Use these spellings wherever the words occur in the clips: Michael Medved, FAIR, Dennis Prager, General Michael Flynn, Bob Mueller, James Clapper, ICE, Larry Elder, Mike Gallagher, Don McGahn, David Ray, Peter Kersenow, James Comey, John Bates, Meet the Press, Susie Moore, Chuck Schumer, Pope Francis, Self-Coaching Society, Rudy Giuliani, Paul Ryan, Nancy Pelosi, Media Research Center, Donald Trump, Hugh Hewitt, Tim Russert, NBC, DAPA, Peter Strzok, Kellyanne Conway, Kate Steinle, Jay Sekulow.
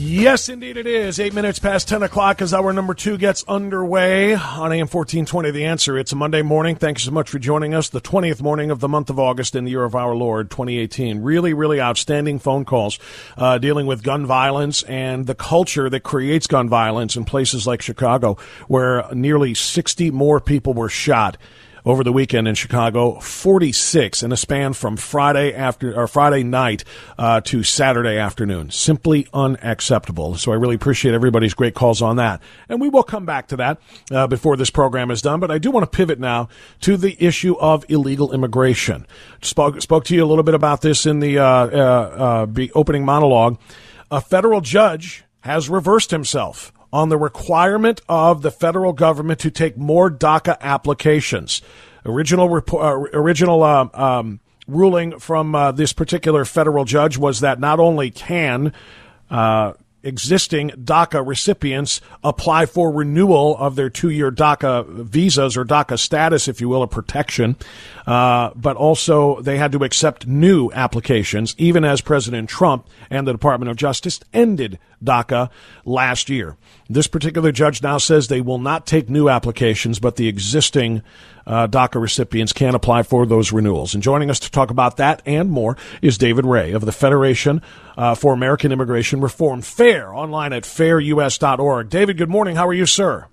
Yes, indeed it is. 8 minutes past 10 o'clock as hour number two gets underway on AM 1420, The Answer. It's a Monday morning. Thanks so much for joining us. The 20th morning of the month of August in the year of our Lord, 2018. Really, really outstanding phone calls dealing with gun violence and the culture that creates gun violence in places like Chicago, where nearly 60 more people were shot over the weekend in Chicago, 46 in a span from Friday night to Saturday afternoon. Simply unacceptable. So I really appreciate everybody's great calls on that. And we will come back to that before this program is done. But I do want to pivot now to the issue of illegal immigration. Spoke to you a little bit about this in the opening monologue. A federal judge has reversed himself on the requirement of the federal government to take more DACA applications. Original ruling from this particular federal judge was that not only can existing DACA recipients apply for renewal of their 2-year DACA visas or DACA status, if you will, a protection, but also they had to accept new applications, even as President Trump and the Department of Justice ended DACA last year. This particular judge now says they will not take new applications, but the existing DACA recipients can apply for those renewals. And joining us to talk about that and more is David Ray of the Federation for American Immigration Reform, FAIR, online at fairus.org. David, good morning. How are you, sir?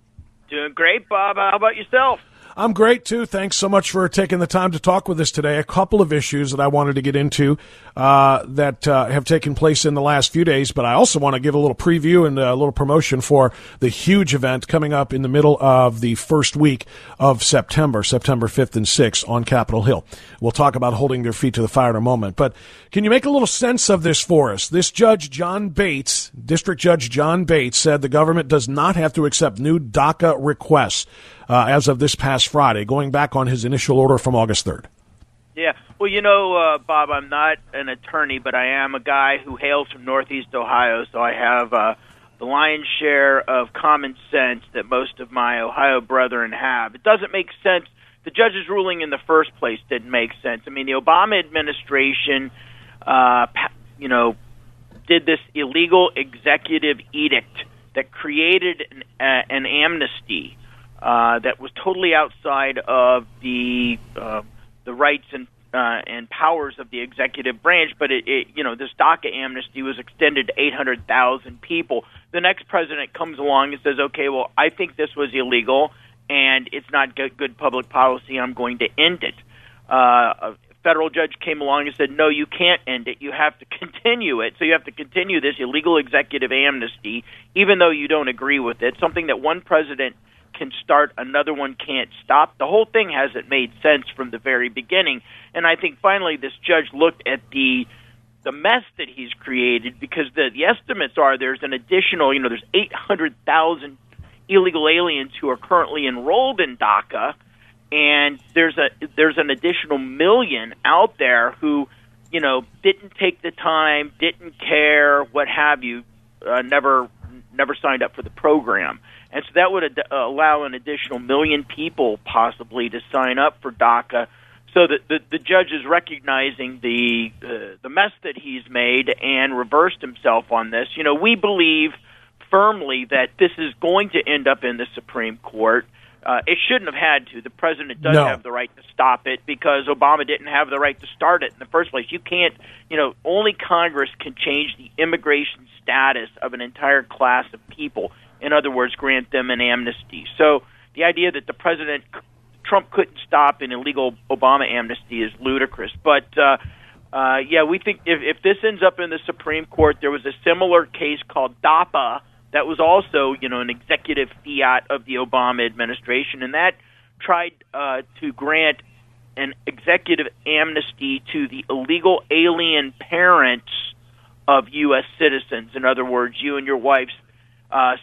Doing great, Bob. How about yourself? I'm great, too. Thanks so much for taking the time to talk with us today. A couple of issues that I wanted to get into that have taken place in the last few days, but I also want to give a little preview and a little promotion for the huge event coming up in the middle of the first week of September 5th and 6th on Capitol Hill. We'll talk about holding their feet to the fire in a moment, but can you make a little sense of this for us? This judge, John Bates, District Judge John Bates, said the government does not have to accept new DACA requests as of this past Friday, going back on his initial order from August 3rd. Yeah. Well, you know, Bob, I'm not an attorney, but I am a guy who hails from Northeast Ohio, so I have the lion's share of common sense that most of my Ohio brethren have. It doesn't make sense. The judge's ruling in the first place didn't make sense. I mean, the Obama administration, did this illegal executive edict that created an amnesty that was totally outside of the rights and powers of the executive branch, but this DACA amnesty was extended to 800,000 people. The next president comes along and says, okay, well, I think this was illegal, and it's not good public policy. I'm going to end it. A federal judge came along and said, no, you can't end it. You have to continue it. So you have to continue this illegal executive amnesty, even though you don't agree with it, something that one president can start, another one can't stop. The whole thing hasn't made sense from the very beginning. And I think finally this judge looked at the mess that he's created, because the estimates are there's an additional, there's 800,000 illegal aliens who are currently enrolled in DACA, and there's an additional million out there who, didn't take the time, didn't care, what have you, never signed up for the program. And so that would allow an additional million people possibly to sign up for DACA. So the judge is recognizing the mess that he's made and reversed himself on this. We believe firmly that this is going to end up in the Supreme Court. It shouldn't have had to. The president does have the right to stop it, because Obama didn't have the right to start it in the first place. You can't, only Congress can change the immigration status of an entire class of people. In other words, grant them an amnesty. So the idea that the president, Trump, couldn't stop an illegal Obama amnesty is ludicrous. But, we think if this ends up in the Supreme Court, there was a similar case called DAPA, that was also, an executive fiat of the Obama administration, and that tried to grant an executive amnesty to the illegal alien parents of U.S. citizens. In other words, you and your wife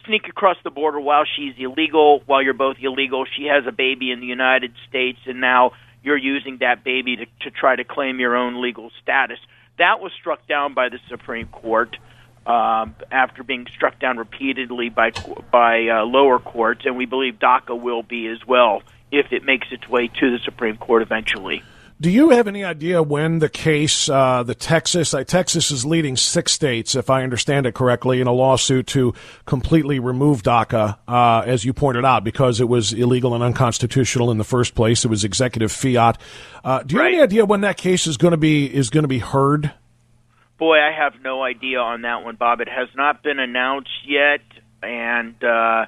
sneak across the border while she's illegal, while you're both illegal. She has a baby in the United States, and now you're using that baby to try to claim your own legal status. That was struck down by the Supreme Court. After being struck down repeatedly by lower courts, and we believe DACA will be as well if it makes its way to the Supreme Court eventually. Do you have any idea when the case, Texas is leading 6 states, if I understand it correctly, in a lawsuit to completely remove DACA, as you pointed out, because it was illegal and unconstitutional in the first place. It was executive fiat. Do you have any idea when that case is going to be heard? Boy, I have no idea on that one, Bob. It has not been announced yet, and so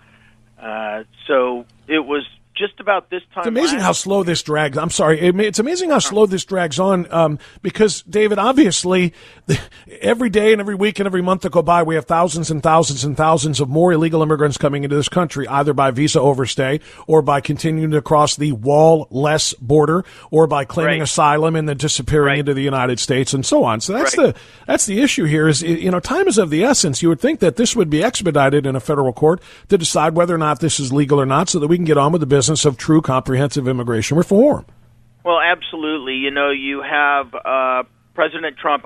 it was just about this time. It's amazing how slow this drags. I'm sorry. It's amazing how slow this drags on, because, David, obviously, every day and every week and every month that go by, we have thousands and thousands and thousands of more illegal immigrants coming into this country, either by visa overstay or by continuing to cross the wall-less border or by claiming asylum and then disappearing into the United States and so on. So that's the issue here is, time is of the essence. You would think that this would be expedited in a federal court to decide whether or not this is legal or not so that we can get on with the business of true comprehensive immigration reform. Well, absolutely. You have President Trump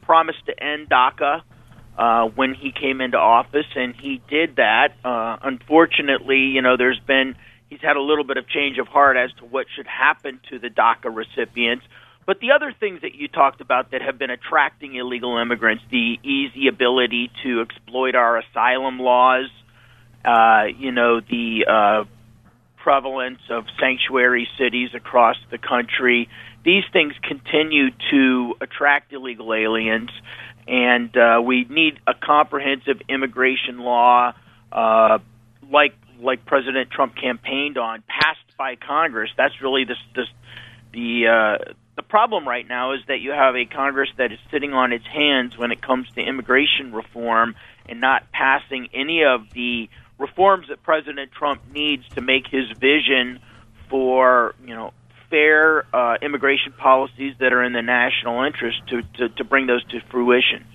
promised to end DACA when he came into office, and he did that. Unfortunately, he's had a little bit of change of heart as to what should happen to the DACA recipients. But the other things that you talked about that have been attracting illegal immigrants, the easy ability to exploit our asylum laws, the prevalence of sanctuary cities across the country. These things continue to attract illegal aliens, and we need a comprehensive immigration law like President Trump campaigned on, passed by Congress. That's really the problem right now, is that you have a Congress that is sitting on its hands when it comes to immigration reform and not passing any of the reforms that President Trump needs to make his vision for, fair immigration policies that are in the national interest to bring those to fruition.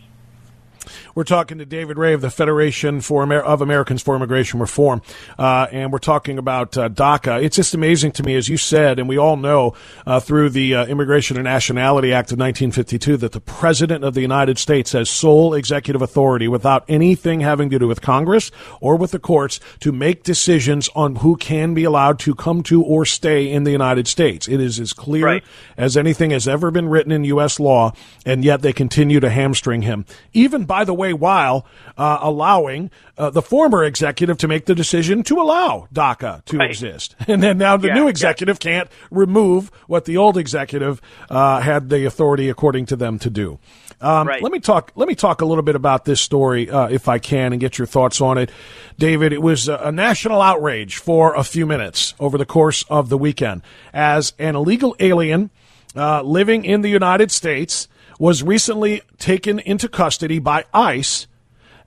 We're talking to David Ray of the Federation of Americans for Immigration Reform, and we're talking about DACA. It's just amazing to me, as you said, and we all know through the Immigration and Nationality Act of 1952 that the President of the United States has sole executive authority without anything having to do with Congress or with the courts to make decisions on who can be allowed to come to or stay in the United States. It is as clear as anything has ever been written in U.S. law, and yet they continue to hamstring him. Even, by the way, while allowing the former executive to make the decision to allow DACA to exist. And then now the new executive can't remove what the old executive had the authority, according to them, to do. Let me talk a little bit about this story, if I can, and get your thoughts on it. David, it was a national outrage for a few minutes over the course of the weekend as an illegal alien living in the United States was recently taken into custody by ICE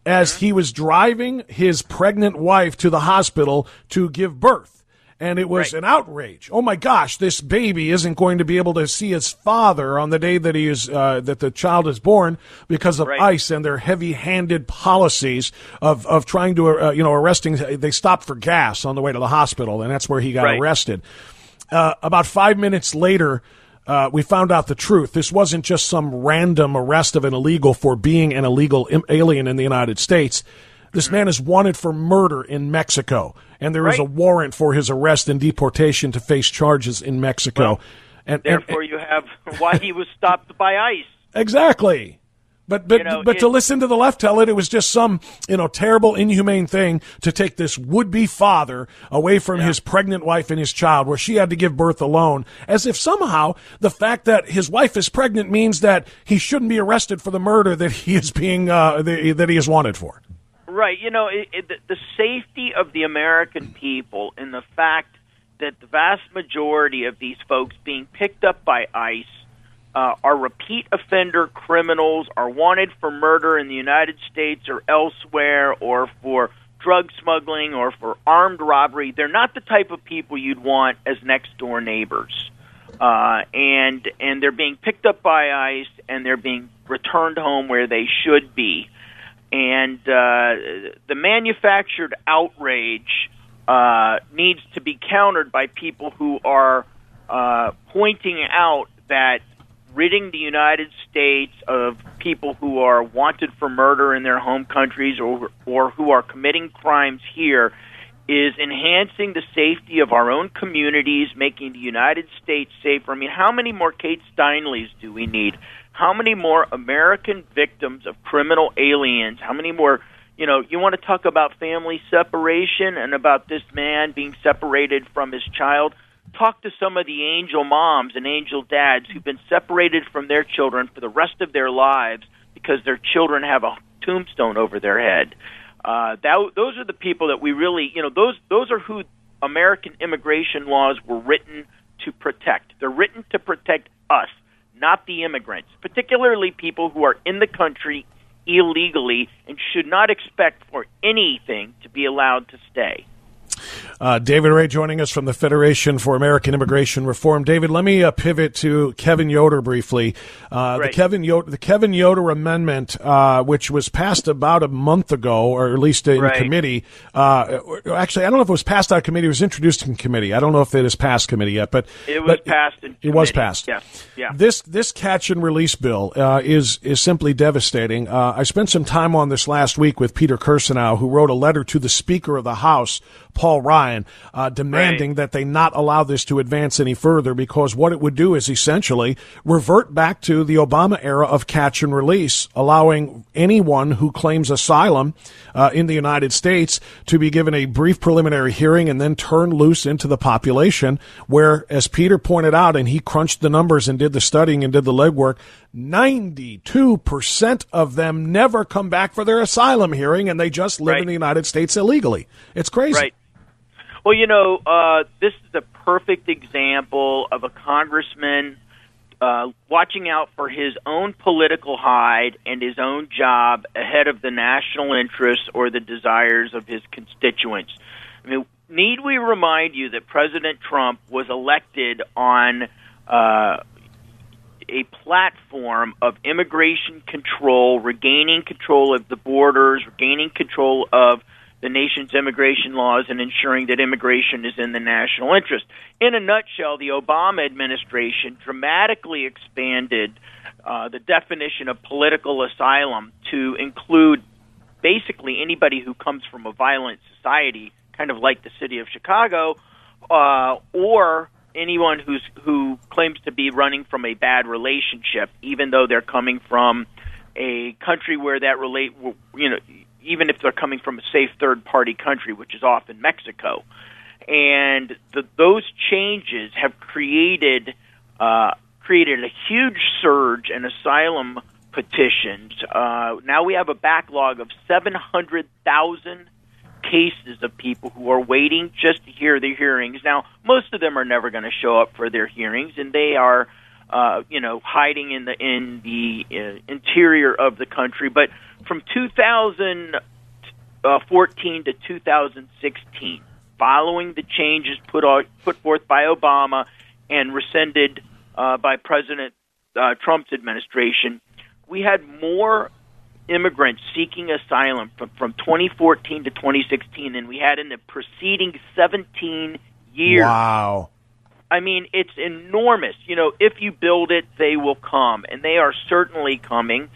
as he was driving his pregnant wife to the hospital to give birth. And it was an outrage. Oh, my gosh, this baby isn't going to be able to see its father on the day that he is that the child is born because of ICE and their heavy-handed policies of trying to, arresting. They stopped for gas on the way to the hospital, and that's where he got arrested. About 5 minutes later, we found out the truth. This wasn't just some random arrest of an illegal for being an illegal alien in the United States. This man is wanted for murder in Mexico, and there is a warrant for his arrest and deportation to face charges in Mexico. Well, and therefore, you have why he was stopped by ICE. Exactly. But to listen to the left tell it, it was just some terrible, inhumane thing to take this would-be father away from his pregnant wife and his child, where she had to give birth alone, as if somehow the fact that his wife is pregnant means that he shouldn't be arrested for the murder that he is being that he is wanted for. Right. The safety of the American people and the fact that the vast majority of these folks being picked up by ICE are repeat offender criminals, are wanted for murder in the United States or elsewhere, or for drug smuggling, or for armed robbery. They're not the type of people you'd want as next-door neighbors. And they're being picked up by ICE, and they're being returned home where they should be. And the manufactured outrage needs to be countered by people who are pointing out that ridding the United States of people who are wanted for murder in their home countries or who are committing crimes here is enhancing the safety of our own communities, making the United States safer. I mean, how many more Kate Steinles do we need? How many more American victims of criminal aliens? How many more, you want to talk about family separation and about this man being separated from his child? Talk to some of the angel moms and angel dads who've been separated from their children for the rest of their lives because their children have a tombstone over their head. Those are the people that we really, those are who American immigration laws were written to protect. They're written to protect us, not the immigrants, particularly people who are in the country illegally and should not expect for anything to be allowed to stay. David Ray joining us from the Federation for American Immigration Reform. David, let me pivot to Kevin Yoder briefly. The Kevin Yoder amendment, which was passed about a month ago, or at least in committee. Actually, I don't know if it was passed out of committee. It was introduced in committee. I don't know if it has passed committee yet, but it was passed. It was passed. Yeah. This catch and release bill is simply devastating. I spent some time on this last week with Peter Kersenow, who wrote a letter to the Speaker of the House, Paul Ryan, demanding that they not allow this to advance any further, because what it would do is essentially revert back to the Obama era of catch and release, allowing anyone who claims asylum in the United States to be given a brief preliminary hearing and then turned loose into the population where, as Peter pointed out, and he crunched the numbers and did the studying and did the legwork, 92% of them never come back for their asylum hearing, and they just live in the United States illegally. It's crazy. Right. Well, this is a perfect example of a congressman watching out for his own political hide and his own job ahead of the national interests or the desires of his constituents. I mean, need we remind you that President Trump was elected on a platform of immigration control, regaining control of the borders, regaining control of the nation's immigration laws, and ensuring that immigration is in the national interest. In a nutshell, the Obama administration dramatically expanded the definition of political asylum to include basically anybody who comes from a violent society, kind of like the city of Chicago, or anyone who claims to be running from a bad relationship, even though they're coming from a country where that even if they're coming from a safe third-party country, which is often Mexico. And those changes have created a huge surge in asylum petitions. Now we have a backlog of 700,000 cases of people who are waiting just to hear their hearings. Now, most of them are never going to show up for their hearings, and they are, hiding in the interior of the country. But from 2014 to 2016, following the changes put forth by Obama and rescinded by President Trump's administration, we had more immigrants seeking asylum from 2014 to 2016 than we had in the preceding 17 years. Wow. I mean, it's enormous. You know, if you build it, they will come, and they are certainly coming.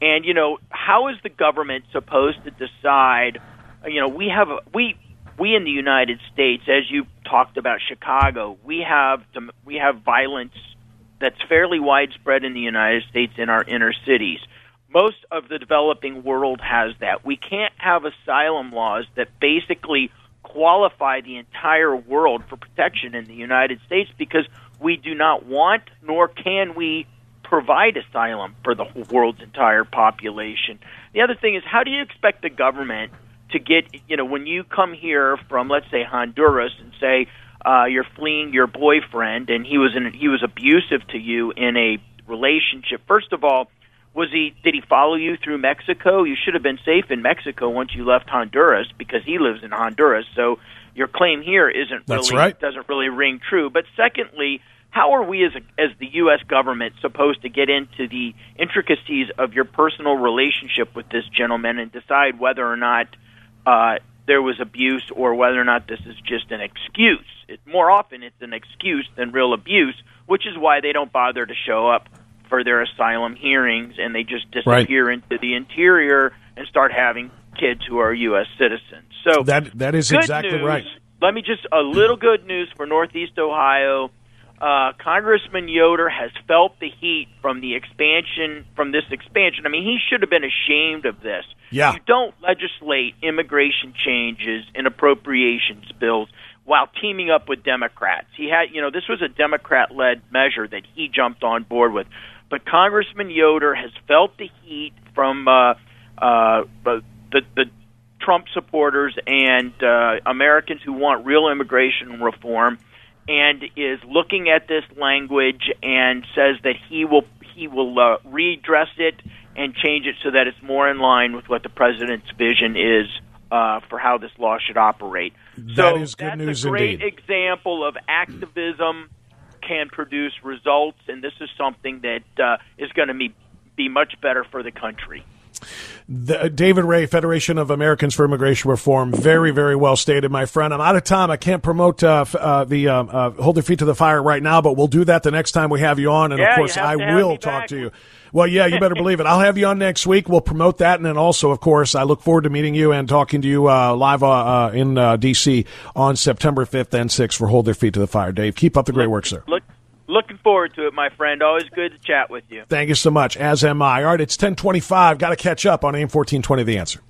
And, you know, how is the government supposed to decide? You know, we in the United States, as you talked about Chicago, we have violence that's fairly widespread in the United States in our inner cities. Most of the developing world has that. We can't have asylum laws that basically qualify the entire world for protection in the United States because we do not want nor can we provide asylum for the whole world's entire population. The other thing is, how do you expect the government to get, you know, when you come here from, let's say, Honduras and say you're fleeing your boyfriend and he was abusive to you in a relationship. First of all, did he follow you through Mexico? You should have been safe in Mexico once you left Honduras because he lives in Honduras. So your claim here doesn't really ring true. But secondly, how are we as the U.S. government supposed to get into the intricacies of your personal relationship with this gentleman and decide whether or not there was abuse or whether or not this is just an excuse? More often it's an excuse than real abuse, which is why they don't bother to show up for their asylum hearings, and they just disappear into the interior and start having kids who are U.S. citizens. So that is exactly news. Right. Let me just a little good news for Northeast Ohio. Congressman Yoder has felt the heat from this expansion. I mean, he should have been ashamed of this. Yeah. You don't legislate immigration changes and appropriations bills while teaming up with Democrats. He had, you know, this was a Democrat-led measure that he jumped on board with. But Congressman Yoder has felt the heat from the Trump supporters and Americans who want real immigration reform, and is looking at this language and says that he will redress it and change it so that it's more in line with what the president's vision is for how this law should operate. So that's a great example of activism can produce results, and this is something that is going to be much better for the country. David Ray, Federation of Americans for Immigration Reform, very, very well stated, my friend. I'm out of time. I can't promote Hold Your Feet to the Fire right now, but we'll do that the next time we have you on. And, of course, I will talk to you. Well, yeah, you better believe it. I'll have you on next week. We'll promote that. And then also, of course, I look forward to meeting you and talking to you live in D.C. on September 5th and 6th for Hold Their Feet to the Fire. Dave, keep up the great work, sir. Looking forward to it, my friend. Always good to chat with you. Thank you so much, as am I. All right, it's 10:25. Got to catch up on AM 1420, The Answer.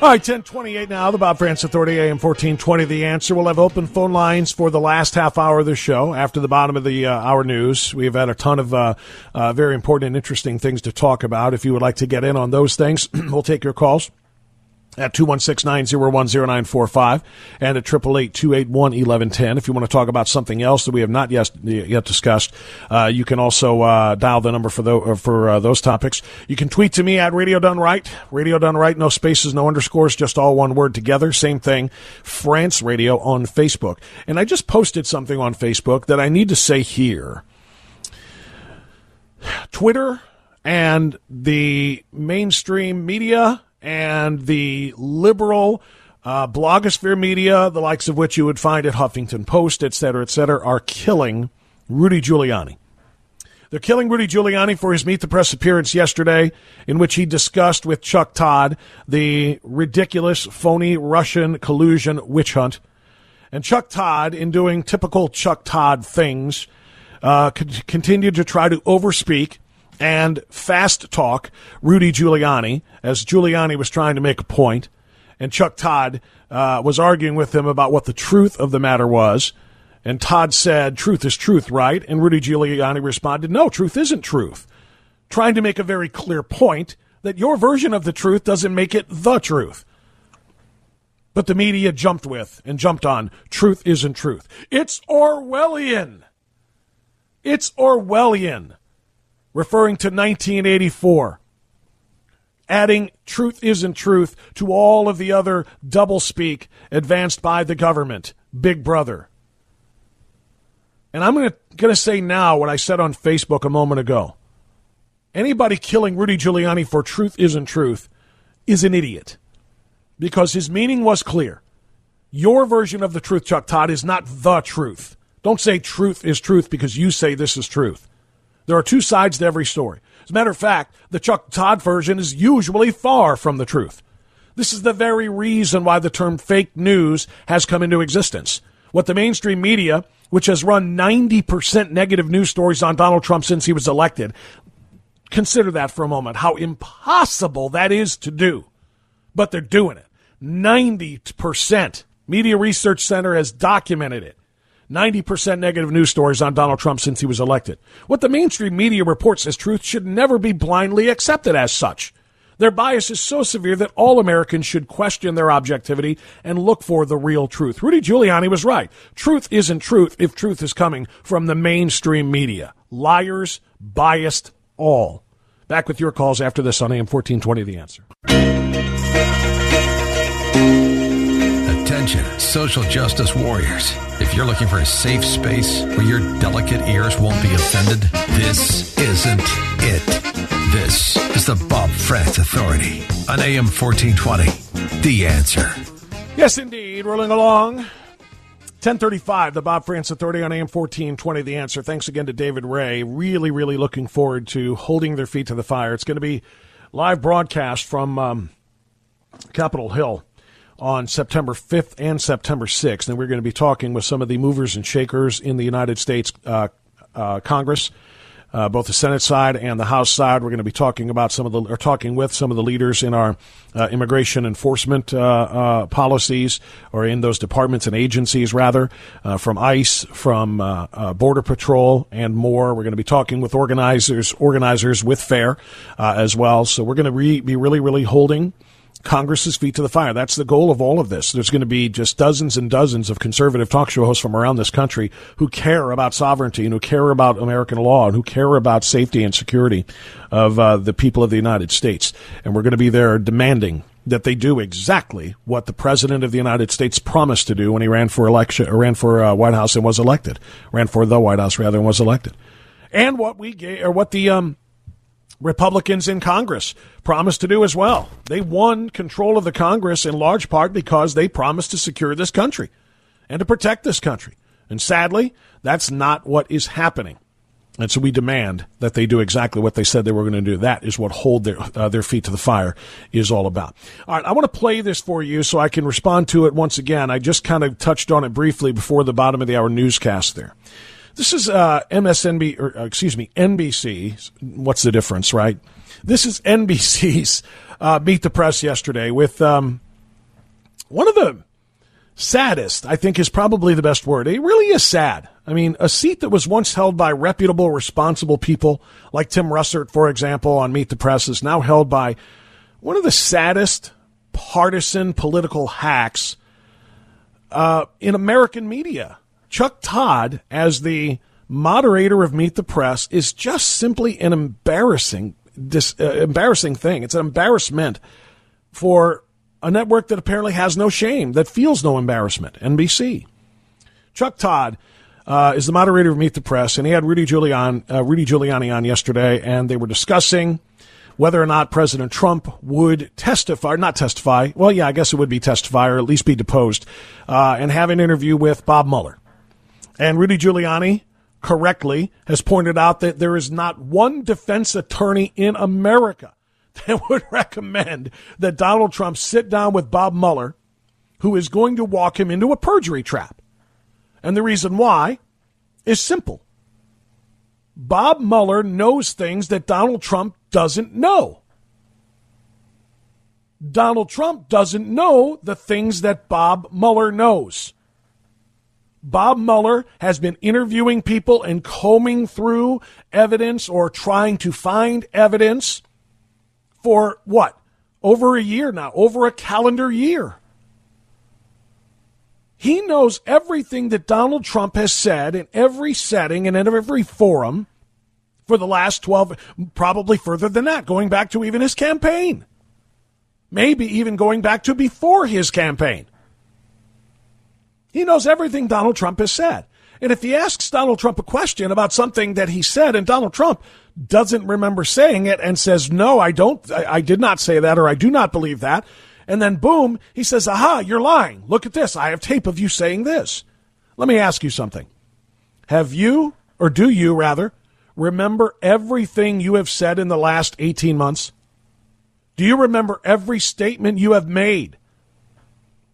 All right, 10:28 now, the Bob France Authority, AM 1420, The Answer. We'll have open phone lines for the last half hour of the show. After the bottom of the hour news, we've had a ton of very important and interesting things to talk about. If you would like to get in on those things, we'll take your calls at 216-901-0945 and at 888-281-1110. If you want to talk about something else that we have not yet discussed, you can also dial the number for those topics. You can tweet to me at Radio Done Right. Radio Done Right, no spaces, no underscores, just all one word together. Same thing, France Radio on Facebook. And I just posted something on Facebook that I need to say here. Twitter and the mainstream media and the liberal blogosphere media, the likes of which you would find at Huffington Post, et cetera, are killing Rudy Giuliani. They're killing Rudy Giuliani for his Meet the Press appearance yesterday, in which he discussed with Chuck Todd the ridiculous, phony Russian collusion witch hunt. And Chuck Todd, in doing typical Chuck Todd things, continued to try to overspeak and fast talk Rudy Giuliani, as Giuliani was trying to make a point, and Chuck Todd was arguing with him about what the truth of the matter was, and Todd said, "Truth is truth, right?" And Rudy Giuliani responded, "No, truth isn't truth," trying to make a very clear point that your version of the truth doesn't make it the truth. but the media jumped with and jumped on. Truth isn't truth. It's Orwellian. It's Orwellian, referring to 1984, adding truth isn't truth to all of the other doublespeak advanced by the government, Big Brother. And I'm going to say now what I said on Facebook a moment ago. Anybody killing Rudy Giuliani for truth isn't truth is an idiot, because his meaning was clear. Your version of the truth, Chuck Todd, is not the truth. Don't say truth is truth because you say this is truth. There are two sides to every story. As a matter of fact, the Chuck Todd version is usually far from the truth. This is the very reason why the term fake news has come into existence. What the mainstream media, which has run 90% negative news stories on Donald Trump since he was elected, consider that for a moment, how impossible that is to do. But they're doing it. 90%. Media Research Center has documented it. 90% negative news stories on Donald Trump since he was elected. What the mainstream media reports as truth should never be blindly accepted as such. Their bias is so severe that all Americans should question their objectivity and look for the real truth. Rudy Giuliani was right. Truth isn't truth if truth is coming from the mainstream media. Liars, biased, all. Back with your calls after this on AM 1420, The Answer. Attention, social justice warriors. If you're looking for a safe space where your delicate ears won't be offended, this isn't it. This is the Bob France Authority on AM 1420, The Answer. Yes, indeed. Rolling along. 10:35, the Bob France Authority on AM 1420, The Answer. Thanks again to David Ray. Really, really looking forward to holding their feet to the fire. It's going to be live broadcast from Capitol Hill on September 5th and September 6th, and we're going to be talking with some of the movers and shakers in the United States Congress, both the Senate side and the House side. We're going to be talking with some of the leaders in our immigration enforcement policies, or in those departments and agencies, rather, from ICE, from Border Patrol, and more. We're going to be talking with organizers with FAIR as well. So we're going to be really, really holding Congress's feet to the fire. That's the goal of all of this. There's going to be just dozens and dozens of conservative talk show hosts from around this country who care about sovereignty and who care about American law and who care about safety and security of the people of the United States. And we're going to be there demanding that they do exactly what the president of the United States promised to do when he ran for election, or ran for White House and was elected, ran for the White House rather and was elected, and what we gave, or what the Republicans in Congress promised to do as well. They won control of the Congress in large part because they promised to secure this country and to protect this country. And sadly, that's not what is happening. And so we demand that they do exactly what they said they were going to do. That is what hold their feet to the fire is all about. All right, I want to play this for you so I can respond to it once again. I just kind of touched on it briefly before the bottom of the hour newscast there. This is NBC. What's the difference, right? This is NBC's Meet the Press yesterday with one of the saddest, I think is probably the best word. It really is sad. I mean, a seat that was once held by reputable, responsible people like Tim Russert, for example, on Meet the Press is now held by one of the saddest partisan political hacks in American media. Chuck Todd, as the moderator of Meet the Press, is just simply an embarrassing thing. It's an embarrassment for a network that apparently has no shame, that feels no embarrassment, NBC. Chuck Todd is the moderator of Meet the Press, and he had Rudy Giuliani on yesterday, and they were discussing whether or not President Trump would testify, or at least be deposed, and have an interview with Bob Mueller. And Rudy Giuliani correctly has pointed out that there is not one defense attorney in America that would recommend that Donald Trump sit down with Bob Mueller, who is going to walk him into a perjury trap. And the reason why is simple. Bob Mueller knows things that Donald Trump doesn't know. Donald Trump doesn't know the things that Bob Mueller knows. Bob Mueller has been interviewing people and combing through evidence or trying to find evidence for over a calendar year. He knows everything that Donald Trump has said in every setting and in every forum for the last 12, probably further than that, going back to even his campaign. Maybe even going back to before his campaign. He knows everything Donald Trump has said. And if he asks Donald Trump a question about something that he said and Donald Trump doesn't remember saying it and says, no, I did not say that, or I do not believe that. And then, boom, he says, aha, you're lying. Look at this. I have tape of you saying this. Let me ask you something. Have you, or do you rather, remember everything you have said in the last 18 months? Do you remember every statement you have made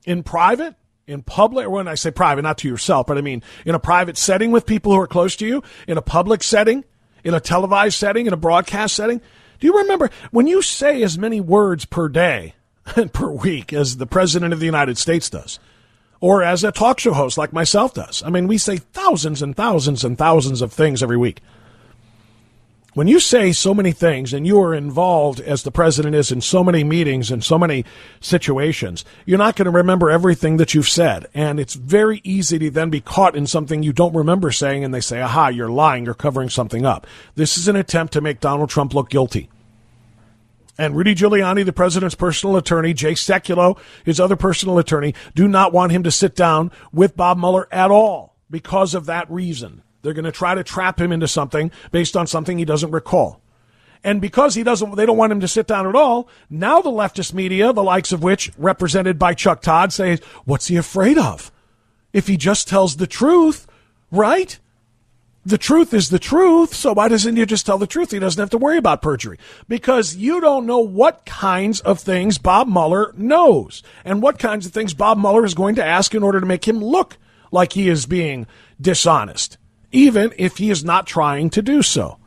in private? In public, when I say private, not to yourself, but I mean in a private setting with people who are close to you, in a public setting, in a televised setting, in a broadcast setting. Do you remember when you say as many words per day and per week as the President of the United States does, or as a talk show host like myself does? I mean, we say thousands and thousands and thousands of things every week. When you say so many things and you are involved, as the president is, in so many meetings and so many situations, you're not going to remember everything that you've said. And it's very easy to then be caught in something you don't remember saying, and they say, aha, you're lying, you're covering something up. This is an attempt to make Donald Trump look guilty. And Rudy Giuliani, the president's personal attorney, Jay Sekulow, his other personal attorney, do not want him to sit down with Bob Mueller at all because of that reason. They're going to try to trap him into something based on something he doesn't recall. And because they don't want him to sit down at all, now the leftist media, the likes of which represented by Chuck Todd, says, what's he afraid of? If he just tells the truth, right? The truth is the truth, so why doesn't he just tell the truth? He doesn't have to worry about perjury. Because you don't know what kinds of things Bob Mueller knows and what kinds of things Bob Mueller is going to ask in order to make him look like he is being dishonest, even if he is not trying to do so.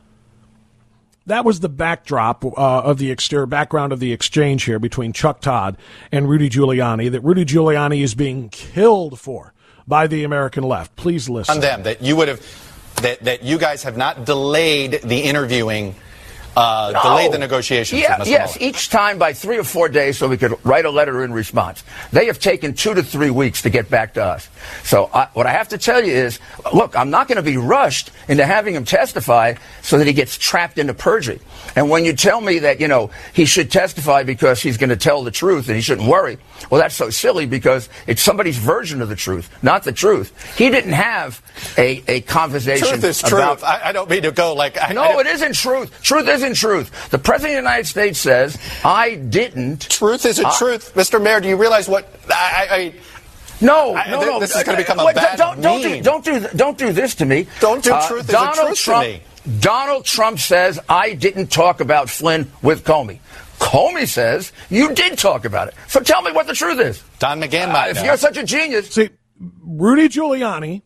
That was the backdrop background of the exchange here between Chuck Todd and Rudy Giuliani, that Rudy Giuliani is being killed for by the American left. Please listen. On them, that you guys have not delayed the interviewing, delayed the negotiations. Yeah, yes, Mueller. Each time by 3 or 4 days so we could write a letter in response. They have taken 2 to 3 weeks to get back to us. So what I have to tell you is, look, I'm not going to be rushed into having him testify so that he gets trapped into perjury. And when you tell me that, you know, he should testify because he's going to tell the truth and he shouldn't worry, well, that's so silly because it's somebody's version of the truth, not the truth. He didn't have a conversation. Truth is truth. I don't mean to go like... No, it isn't truth. Truth is in truth. The President of the United States says, I didn't. Truth is a truth. Mr. Mayor, do you realize what... No. This is going to become a bad meme. Don't do this to me. Don't do truth is a truth to me. Donald Trump says, I didn't talk about Flynn with Comey. Comey says, you did talk about it. So tell me what the truth is. Don McGahn might know. If you're such a genius... See, Rudy Giuliani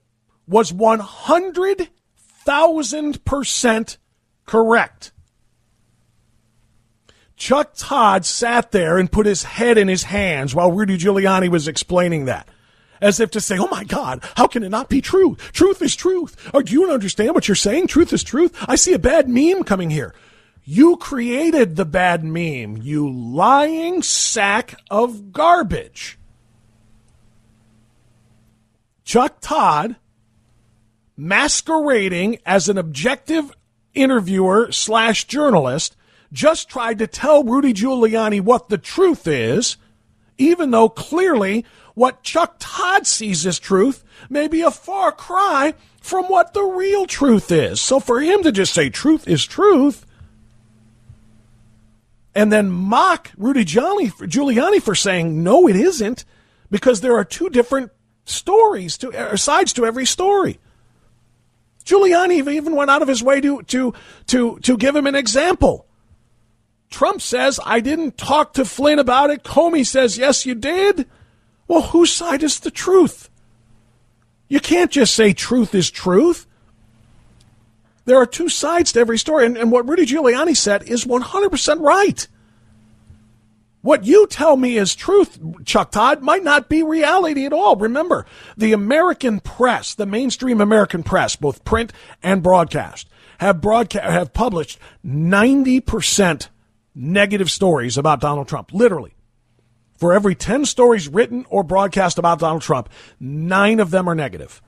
was 100,000% correct. Chuck Todd sat there and put his head in his hands while Rudy Giuliani was explaining that, as if to say, oh, my God, how can it not be true? Truth is truth. Or do you understand what you're saying? Truth is truth. I see a bad meme coming here. You created the bad meme, you lying sack of garbage. Chuck Todd, masquerading as an objective interviewer/journalist, just tried to tell Rudy Giuliani what the truth is, even though clearly what Chuck Todd sees as truth may be a far cry from what the real truth is. So for him to just say truth is truth and then mock Rudy Giuliani for saying, no, it isn't, because there are two different stories, sides to every story. Giuliani even went out of his way to give him an example. Trump says, I didn't talk to Flynn about it. Comey says, yes, you did. Well, whose side is the truth? You can't just say truth is truth. There are two sides to every story. And what Rudy Giuliani said is 100% right. What you tell me is truth, Chuck Todd, might not be reality at all. Remember, the American press, the mainstream American press, both print and broadcast, have published 90% negative stories about Donald Trump, literally. For every 10 stories written or broadcast about Donald Trump, 9 of them are negative.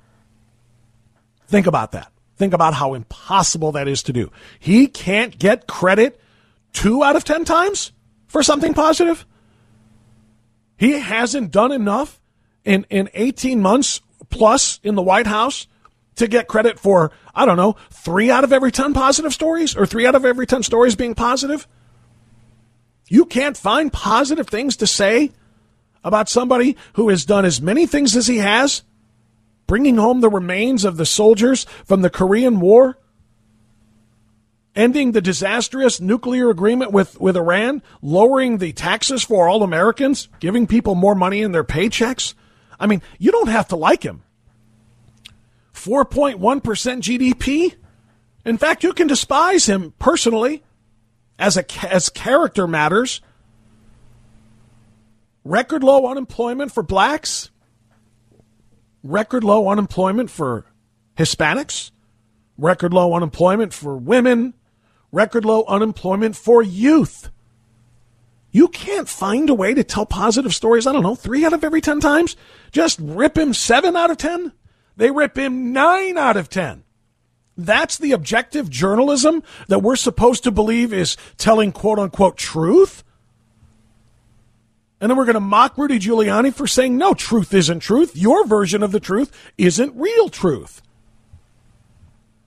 Think about that. Think about how impossible that is to do. He can't get credit 2 out of 10 times for something positive. He hasn't done enough in 18 months plus in the White House to get credit for, I don't know, 3 out of every 10 positive stories or 3 out of every 10 stories being positive. You can't find positive things to say about somebody who has done as many things as he has, bringing home the remains of the soldiers from the Korean War, ending the disastrous nuclear agreement with Iran, lowering the taxes for all Americans, giving people more money in their paychecks. I mean, you don't have to like him. 4.1% GDP. In fact, you can despise him personally as character matters. Record low unemployment for blacks. Record low unemployment for Hispanics. Record low unemployment for women. Record low unemployment for youth. You can't find a way to tell positive stories, I don't know, 3 out of every 10 times? Just rip him 7 out of 10? They rip him 9 out of 10. That's the objective journalism that we're supposed to believe is telling quote-unquote truth? And then we're going to mock Rudy Giuliani for saying, no, truth isn't truth. Your version of the truth isn't real truth.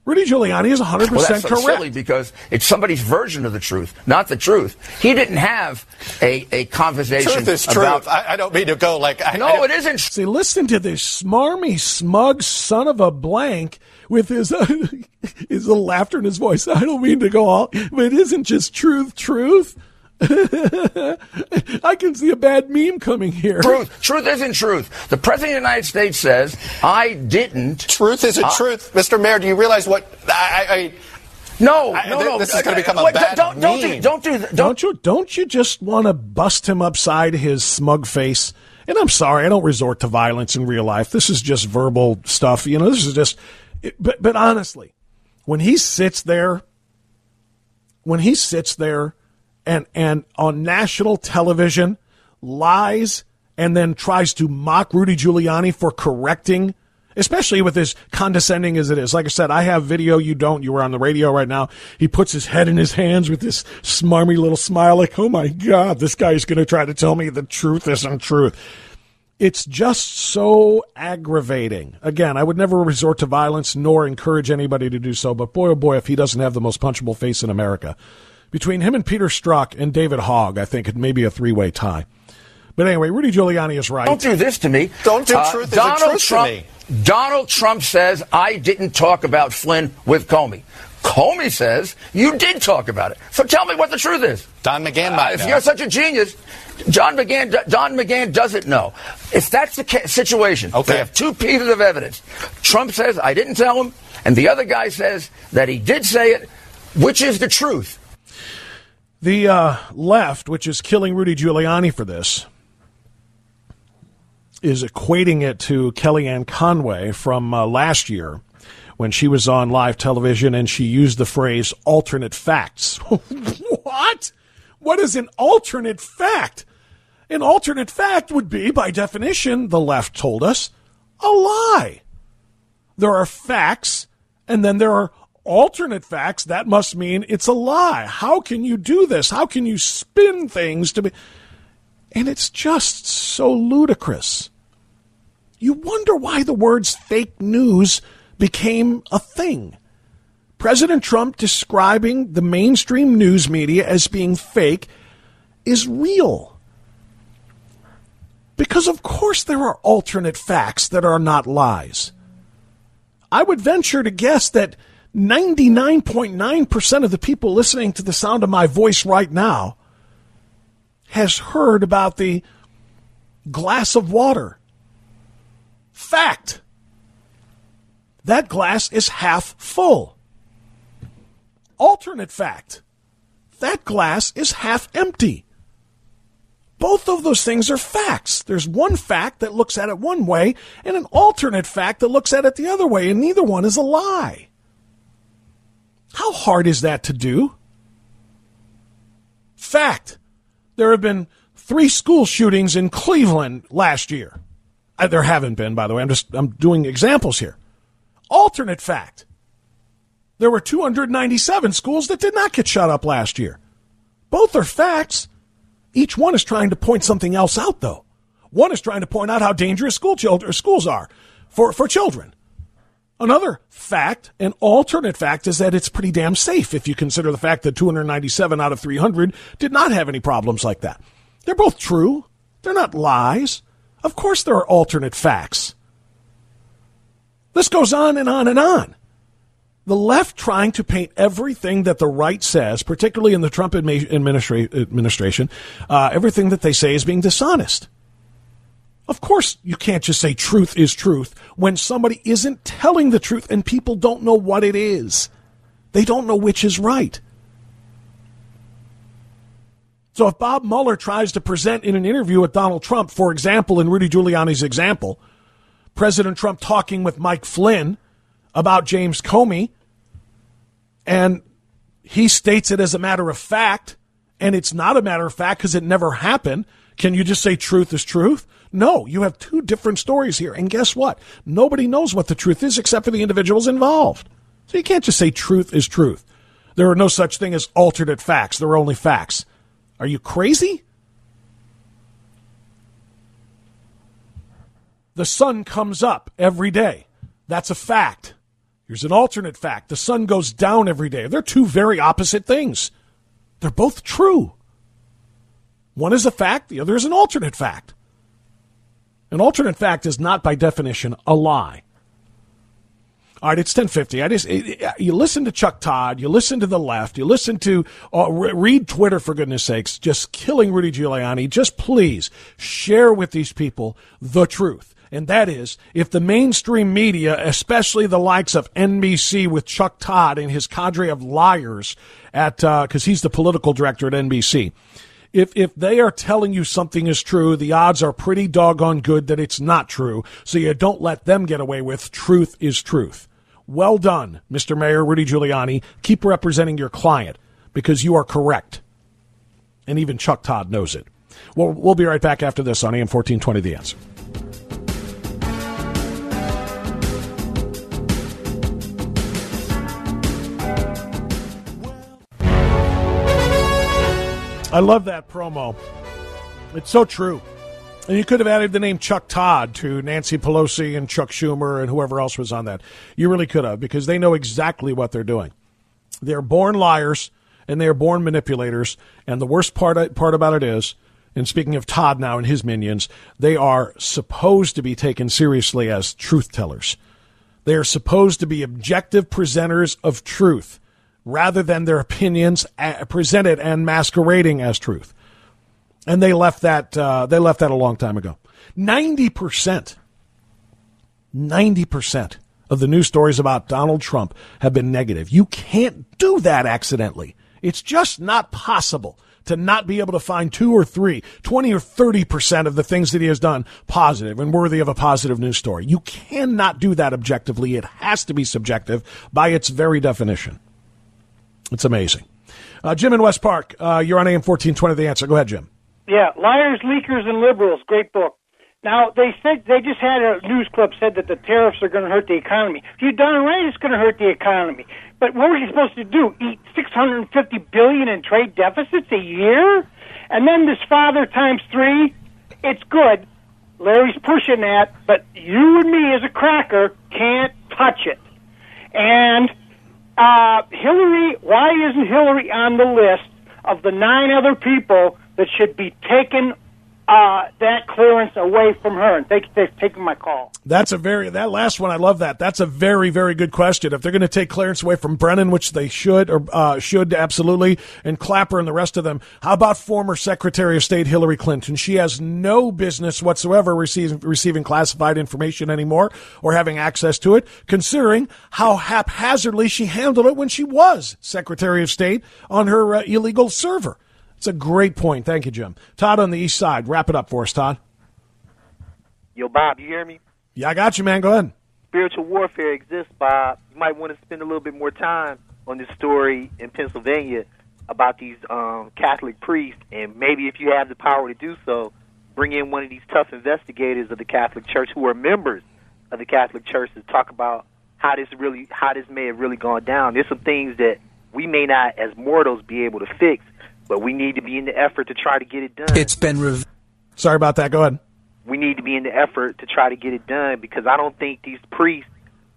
Rudy Giuliani is 100% correct. That's silly because it's somebody's version of the truth, not the truth. He didn't have a conversation about... Truth is truth. I don't mean to go like... No, it isn't. See, listen to this smarmy, smug son of a blank with his little laughter in his voice. I don't mean to go all... But it isn't just truth. I can see a bad meme coming here. Truth isn't truth. The President of the United States says, I didn't. Truth isn't truth. Mr. Mayor, do you realize what... No. This is going to become a bad meme. Don't you just want to bust him upside his smug face? And I'm sorry, I don't resort to violence in real life. This is just verbal stuff. You know, this is just... But honestly, when he sits there... And on national television lies and then tries to mock Rudy Giuliani for correcting, especially with as condescending as it is. Like I said, I have video. You don't. You were on the radio right now. He puts his head in his hands with this smarmy little smile like, oh, my God, this guy is going to try to tell me the truth isn't truth. It's just so aggravating. Again, I would never resort to violence nor encourage anybody to do so. But boy, oh, boy, if he doesn't have the most punchable face in America. Between him and Peter Strzok and David Hogg, I think it may be a three-way tie. But anyway, Rudy Giuliani is right. Don't do this to me. Don't do truth isn't truth to me. Donald Trump says, I didn't talk about Flynn with Comey. Comey says, you did talk about it. So tell me what the truth is. Don McGahn might know. If you're such a genius, Don McGahn doesn't know. If that's the situation, they have 2 pieces of evidence. Trump says, I didn't tell him, and the other guy says that he did say it, which is the truth. The left, which is killing Rudy Giuliani for this, is equating it to Kellyanne Conway from last year when she was on live television and she used the phrase alternate facts. What? What is an alternate fact? An alternate fact would be, by definition, the left told us, a lie. There are facts and then there are alternate facts. That must mean it's a lie. How can you do this? How can you spin things to be? And it's just so ludicrous. You wonder why the words fake news became a thing. President Trump describing the mainstream news media as being fake is real. Because of course there are alternate facts that are not lies. I would venture to guess that 99.9% of the people listening to the sound of my voice right now has heard about the glass of water. Fact. That glass is half full. Alternate fact. That glass is half empty. Both of those things are facts. There's one fact that looks at it one way and an alternate fact that looks at it the other way, and neither one is a lie. How hard is that to do? Fact. There have been 3 school shootings in Cleveland last year. There haven't been, by the way. I'm doing examples here. Alternate fact. There were 297 schools that did not get shut up last year. Both are facts. Each one is trying to point something else out, though. One is trying to point out how dangerous schools are for children. Another fact, an alternate fact, is that it's pretty damn safe if you consider the fact that 297 out of 300 did not have any problems like that. They're both true. They're not lies. Of course there are alternate facts. This goes on and on and on. The left trying to paint everything that the right says, particularly in the Trump administration, everything that they say is being dishonest. Of course you can't just say truth is truth when somebody isn't telling the truth and people don't know what it is. They don't know which is right. So if Bob Mueller tries to present in an interview with Donald Trump, for example, in Rudy Giuliani's example, President Trump talking with Mike Flynn about James Comey, and he states it as a matter of fact, and it's not a matter of fact because it never happened, can you just say truth is truth? No, you have 2 different stories here. And guess what? Nobody knows what the truth is except for the individuals involved. So you can't just say truth is truth. There are no such thing as alternate facts. There are only facts. Are you crazy? The sun comes up every day. That's a fact. Here's an alternate fact. The sun goes down every day. They're 2 very opposite things. They're both true. One is a fact. The other is an alternate fact. An alternate fact is not, by definition, a lie. All right, it's 10:50. You listen to Chuck Todd. You listen to the left. You listen to read Twitter, for goodness sakes, just killing Rudy Giuliani. Just please share with these people the truth. And that is, if the mainstream media, especially the likes of NBC with Chuck Todd and his cadre of liars at because he's the political director at NBC, If they are telling you something is true, the odds are pretty doggone good that it's not true. So you don't let them get away with truth is truth. Well done, Mr. Mayor Rudy Giuliani. Keep representing your client because you are correct. And even Chuck Todd knows it. Well, we'll be right back after this on AM 1420, The Answer. I love that promo. It's so true. And you could have added the name Chuck Todd to Nancy Pelosi and Chuck Schumer and whoever else was on that. You really could have, because they know exactly what they're doing. They're born liars, and they're born manipulators. And the worst part about it is, and speaking of Todd now and his minions, they are supposed to be taken seriously as truth tellers. They are supposed to be objective presenters of truth, rather than their opinions presented and masquerading as truth. And they left that a long time ago. 90% of the news stories about Donald Trump have been negative. You can't do that accidentally. It's just not possible to not be able to find 2 or 3, 20 or 30% of the things that he has done positive and worthy of a positive news story. You cannot do that objectively. It has to be subjective by its very definition. It's amazing. Jim in West Park, you're on AM 1420, The Answer. Go ahead, Jim. Yeah, Liars, Leakers, and Liberals, great book. Now, they said they just had a news clip said that the tariffs are going to hurt the economy. If you're done right, it's going to hurt the economy. But what were you supposed to do, eat $650 billion in trade deficits a year? And then this father times 3, it's good. Larry's pushing that, but you and me as a cracker can't touch it. And Hillary, why isn't Hillary on the list of the 9 other people that should be taken that clearance away from her? And thank you for taking my call. That last one, I love that. That's a very, very good question. If they're going to take clearance away from Brennan, which they should, or should absolutely, and Clapper and the rest of them, how about former Secretary of State Hillary Clinton? She has no business whatsoever receiving classified information anymore or having access to it, considering how haphazardly she handled it when she was Secretary of State on her illegal server. It's a great point. Thank you, Jim. Todd on the east side. Wrap it up for us, Todd. Yo, Bob, you hear me? Yeah, I got you, man. Go ahead. Spiritual warfare exists, Bob. You might want to spend a little bit more time on this story in Pennsylvania. about these Catholic priests, and maybe if you have the power to do so, bring in one of these tough investigators of the Catholic Church who are members of the Catholic Church to talk about how this may have really gone down. There's some things that we may not, as mortals, be able to fix, but we need to be in the effort to try to get it done. Sorry about that. Go ahead. We need to be in the effort to try to get it done, because I don't think these priests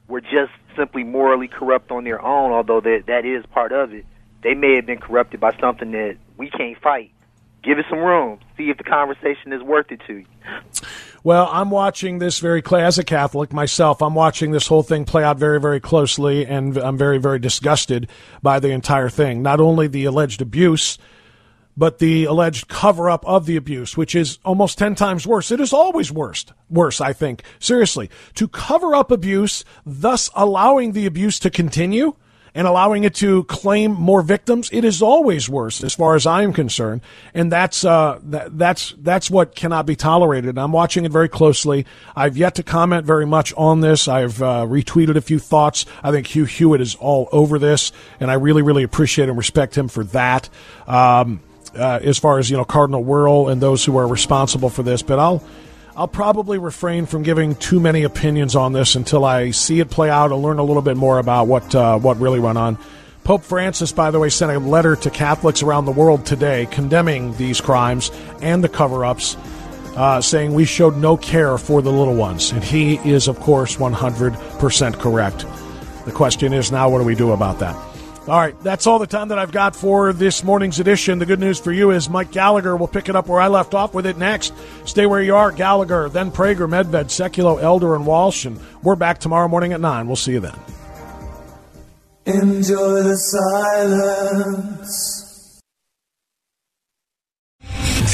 were just simply morally corrupt on their own, although that is part of it. They may have been corrupted by something that we can't fight. Give it some room. See if the conversation is worth it to you. Well, I'm watching this very closely. As a Catholic myself, I'm watching this whole thing play out very, very closely, and I'm very, very disgusted by the entire thing. Not only the alleged abuse, but the alleged cover-up of the abuse, which is almost 10 times worse. It is always worse, I think. Seriously, to cover up abuse, thus allowing the abuse to continue and allowing it to claim more victims, it is always worse, as far as I am concerned, and that's what cannot be tolerated. I'm watching it very closely. I've yet to comment very much on this. I've retweeted a few thoughts. I think Hugh Hewitt is all over this, and I really, really appreciate and respect him for that. As far as Cardinal Wuerl and those who are responsible for this, but I'll probably refrain from giving too many opinions on this until I see it play out and learn a little bit more about what really went on. Pope Francis, by the way, sent a letter to Catholics around the world today condemning these crimes and the cover-ups, saying we showed no care for the little ones. And he is, of course, 100% correct. The question is now, what do we do about that? All right, that's all the time that I've got for this morning's edition. The good news for you is Mike Gallagher will pick it up where I left off with it next. Stay where you are, Gallagher, then Prager, Medved, Sekulow, Elder, and Walsh. And we're back tomorrow morning at 9. We'll see you then. Enjoy the silence.